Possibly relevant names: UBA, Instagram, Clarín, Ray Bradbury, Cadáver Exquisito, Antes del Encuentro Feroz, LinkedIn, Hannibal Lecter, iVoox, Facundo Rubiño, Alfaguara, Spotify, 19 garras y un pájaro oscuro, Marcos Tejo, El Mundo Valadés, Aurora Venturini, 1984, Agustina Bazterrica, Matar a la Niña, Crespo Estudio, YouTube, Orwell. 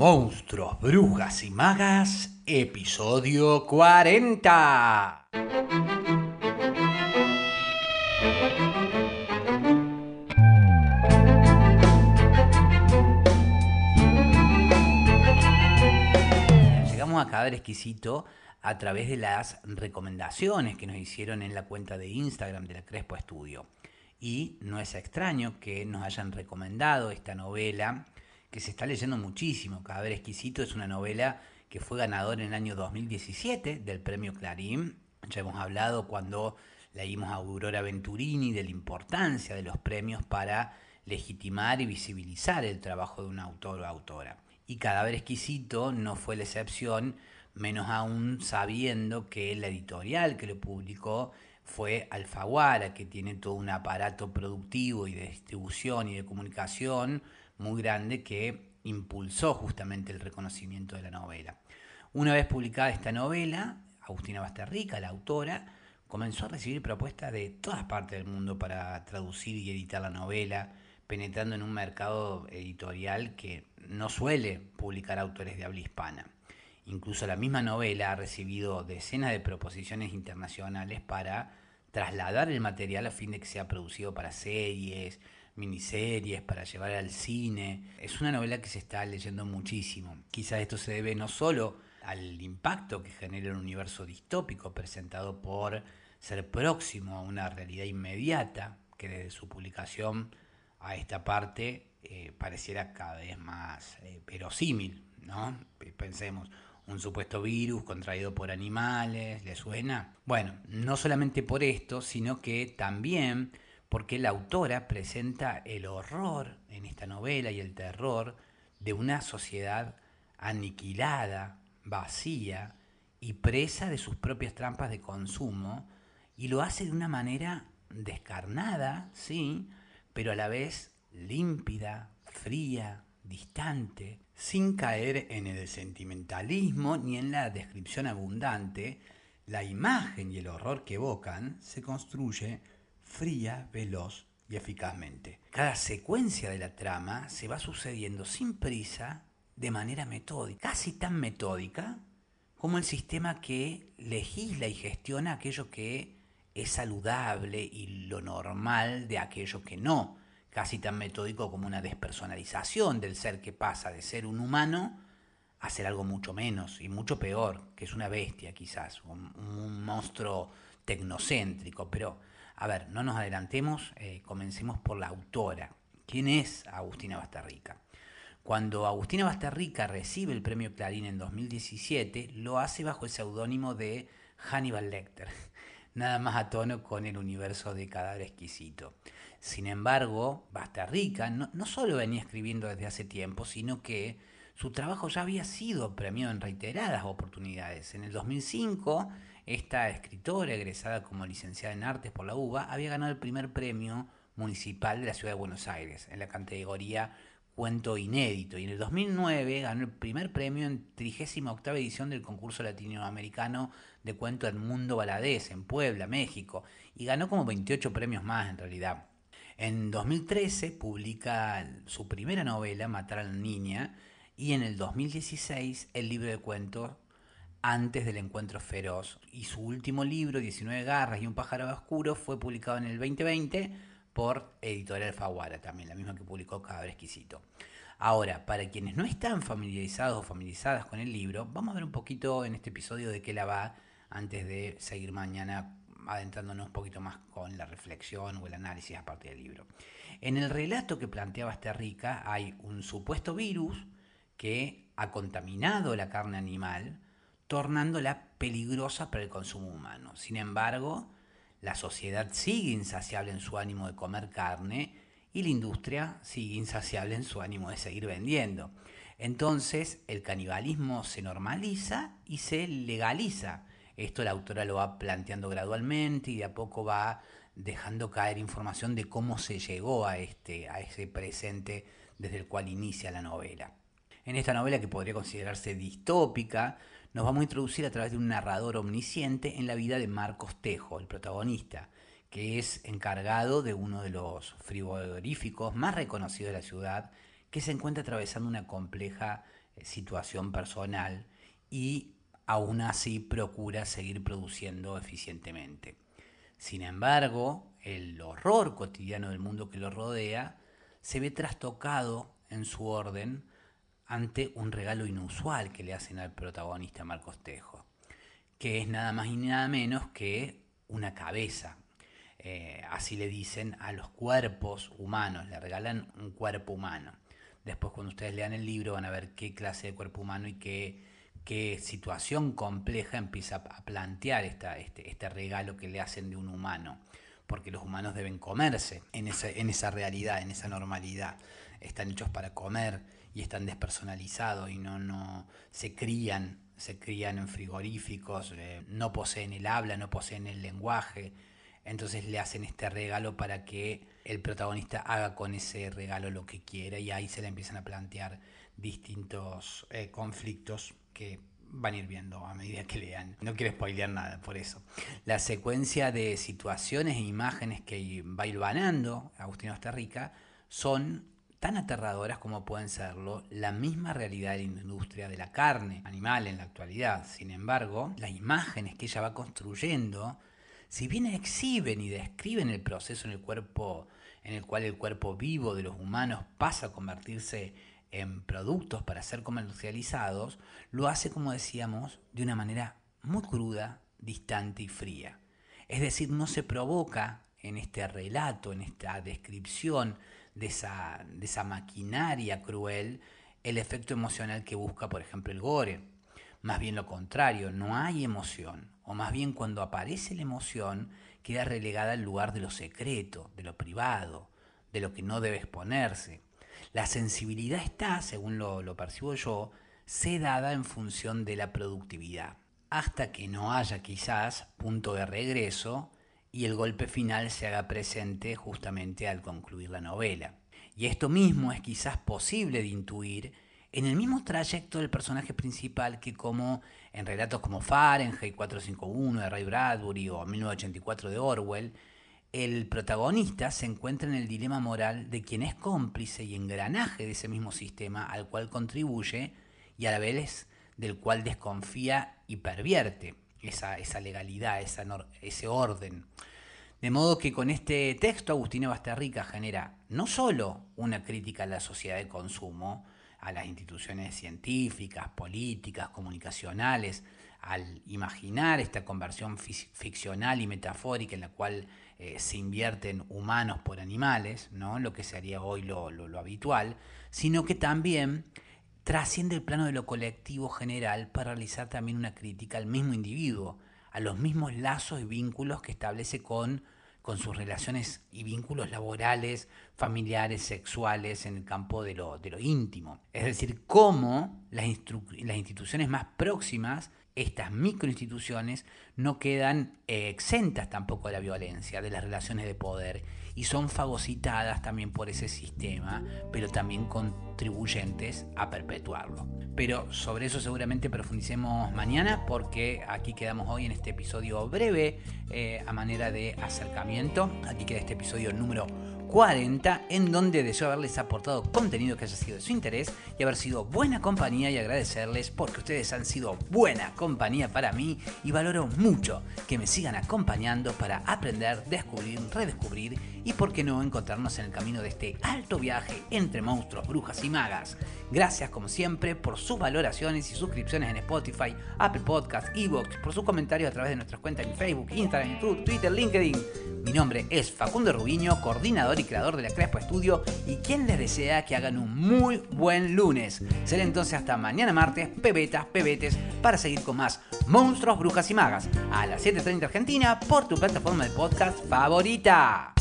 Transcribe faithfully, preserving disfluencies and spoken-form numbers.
Monstruos, Brujas y Magas, episodio cuarenta. Llegamos a Cadáver Exquisito a través de las recomendaciones que nos hicieron en la cuenta de Instagram de la Crespo Estudio. Y no es extraño que nos hayan recomendado esta novela, que se está leyendo muchísimo. Cadáver Exquisito es una novela que fue ganadora en el año dos mil diecisiete del premio Clarín. Ya hemos hablado cuando leímos a Aurora Venturini de la importancia de los premios para legitimar y visibilizar el trabajo de un autor o autora. Y Cadáver Exquisito no fue la excepción, menos aún sabiendo que la editorial que lo publicó fue Alfaguara, que tiene todo un aparato productivo y de distribución y de comunicación muy grande que impulsó justamente el reconocimiento de la novela. Una vez publicada esta novela, Agustina Bazterrica, la autora, comenzó a recibir propuestas de todas partes del mundo para traducir y editar la novela, penetrando en un mercado editorial que no suele publicar autores de habla hispana. Incluso la misma novela ha recibido decenas de proposiciones internacionales para trasladar el material a fin de que sea producido para series, miniseries, para llevar al cine. Es una novela que se está leyendo muchísimo. Quizás esto se debe no solo al impacto que genera el universo distópico presentado por ser próximo a una realidad inmediata, que desde su publicación a esta parte eh, pareciera cada vez más eh, verosímil, ¿no? Pensemos, un supuesto virus contraído por animales, ¿le suena? Bueno, no solamente por esto, sino que también porque la autora presenta el horror en esta novela y el terror de una sociedad aniquilada, vacía y presa de sus propias trampas de consumo, y lo hace de una manera descarnada, sí, pero a la vez límpida, fría, distante, sin caer en el sentimentalismo ni en la descripción abundante. La imagen y el horror que evocan se construye fría, veloz y eficazmente. Cada secuencia de la trama se va sucediendo sin prisa, de manera metódica, casi tan metódica como el sistema que legisla y gestiona aquello que es saludable y lo normal de aquello que no, casi tan metódico como una despersonalización del ser que pasa de ser un humano a ser algo mucho menos y mucho peor, que es una bestia quizás, un, un monstruo tecnocéntrico, pero... A ver, no nos adelantemos, eh, comencemos por la autora. ¿Quién es Agustina Bazterrica? Cuando Agustina Bazterrica recibe el premio Clarín en dos mil diecisiete, lo hace bajo el seudónimo de Hannibal Lecter, nada más a tono con el universo de Cadáver Exquisito. Sin embargo, Bazterrica no, no solo venía escribiendo desde hace tiempo, sino que su trabajo ya había sido premiado en reiteradas oportunidades. En el dos mil cinco, esta escritora, egresada como licenciada en Artes por la U B A, había ganado el primer premio municipal de la Ciudad de Buenos Aires en la categoría Cuento Inédito. Y en el dos mil nueve ganó el primer premio en trigésima octava edición del concurso latinoamericano de cuento El Mundo Valadés, en Puebla, México. Y ganó como veintiocho premios más en realidad. En dos mil trece publica su primera novela, Matar a la Niña. Y en el dos mil dieciséis el libro de cuentos Antes del Encuentro Feroz, y su último libro, diecinueve garras y un pájaro oscuro, fue publicado en el veinte veinte por Editorial Alfaguara, también la misma que publicó Cadáver Exquisito. Ahora, para quienes no están familiarizados o familiarizadas con el libro, vamos a ver un poquito en este episodio de qué la va, antes de seguir mañana adentrándonos un poquito más con la reflexión o el análisis a partir del libro. En el relato que plantea Bazterrica hay un supuesto virus que ha contaminado la carne animal, tornándola peligrosa para el consumo humano. Sin embargo, la sociedad sigue insaciable en su ánimo de comer carne y la industria sigue insaciable en su ánimo de seguir vendiendo. Entonces, el canibalismo se normaliza y se legaliza. Esto la autora lo va planteando gradualmente y de a poco va dejando caer información de cómo se llegó a, este, a ese presente desde el cual inicia la novela. En esta novela, que podría considerarse distópica, nos vamos a introducir a través de un narrador omnisciente en la vida de Marcos Tejo, el protagonista, que es encargado de uno de los frigoríficos más reconocidos de la ciudad, que se encuentra atravesando una compleja situación personal y aún así procura seguir produciendo eficientemente. Sin embargo, el horror cotidiano del mundo que lo rodea se ve trastocado en su orden ante un regalo inusual que le hacen al protagonista Marcos Tejo, que es nada más y nada menos que una cabeza. Eh, así le dicen a los cuerpos humanos, le regalan un cuerpo humano. Después, cuando ustedes lean el libro, van a ver qué clase de cuerpo humano y qué, qué situación compleja empieza a plantear esta, este, este regalo que le hacen de un humano. Porque los humanos deben comerse en esa, en esa realidad, en esa normalidad. Están hechos para comer y están despersonalizados y no, no se crían, se crían en frigoríficos, eh, no poseen el habla, no poseen el lenguaje. Entonces le hacen este regalo para que el protagonista haga con ese regalo lo que quiera, y ahí se le empiezan a plantear distintos eh, conflictos que van a ir viendo a medida que lean. No quiero spoilear nada por eso. La secuencia de situaciones e imágenes que va hilvanando Agustina Bazterrica son tan aterradoras como pueden serlo la misma realidad de la industria de la carne animal en la actualidad. Sin embargo, las imágenes que ella va construyendo, si bien exhiben y describen el proceso en el cuerpo, en el cual el cuerpo vivo de los humanos pasa a convertirse en productos para ser comercializados, lo hace, como decíamos, de una manera muy cruda, distante y fría. Es decir, no se provoca en este relato, en esta descripción de esa, de esa maquinaria cruel, el efecto emocional que busca, por ejemplo, el gore. Más bien lo contrario, no hay emoción, o más bien cuando aparece la emoción queda relegada al lugar de lo secreto, de lo privado, de lo que no debe exponerse. La sensibilidad está, según lo, lo percibo yo, sedada en función de la productividad, hasta que no haya quizás punto de regreso y el golpe final se haga presente justamente al concluir la novela. Y esto mismo es quizás posible de intuir en el mismo trayecto del personaje principal que, como en relatos como Fahrenheit cuatro cinco uno de Ray Bradbury o mil novecientos ochenta y cuatro de Orwell, el protagonista se encuentra en el dilema moral de quien es cómplice y engranaje de ese mismo sistema al cual contribuye y a la vez del cual desconfía y pervierte esa, esa legalidad, esa nor- ese orden. De modo que con este texto Agustina Bazterrica genera no solo una crítica a la sociedad de consumo, a las instituciones científicas, políticas, comunicacionales, al imaginar esta conversión ficcional y metafórica en la cual eh, se invierten humanos por animales, ¿no? Lo que sería hoy lo, lo, lo habitual, sino que también trasciende el plano de lo colectivo general para realizar también una crítica al mismo individuo, a los mismos lazos y vínculos que establece con con sus relaciones y vínculos laborales, familiares, sexuales, en el campo de lo, de lo íntimo. Es decir, cómo las, las instituciones más próximas, estas microinstituciones, no quedan eh, exentas tampoco de la violencia, de las relaciones de poder, y son fagocitadas también por ese sistema, pero también contribuyentes a perpetuarlo. Pero sobre eso seguramente profundicemos mañana, porque aquí quedamos hoy en este episodio breve eh, a manera de acercamiento. Aquí queda este episodio número cuarenta, en donde deseo haberles aportado contenido que haya sido de su interés y haber sido buena compañía, y agradecerles porque ustedes han sido buena compañía para mí, y valoro mucho que me sigan acompañando para aprender, descubrir, redescubrir y, por qué no, encontrarnos en el camino de este alto viaje entre monstruos, brujas y magas. Gracias, como siempre, por sus valoraciones y suscripciones en Spotify, Apple Podcasts, iVoox, por sus comentarios a través de nuestras cuentas en Facebook, Instagram, YouTube, Twitter, LinkedIn. Mi nombre es Facundo Rubiño, coordinador y creador de la Crespo Estudio, y quien les desea que hagan un muy buen lunes. Será entonces hasta mañana martes, pebetas, pebetes, para seguir con más monstruos, brujas y magas a las siete treinta Argentina por tu plataforma de podcast favorita.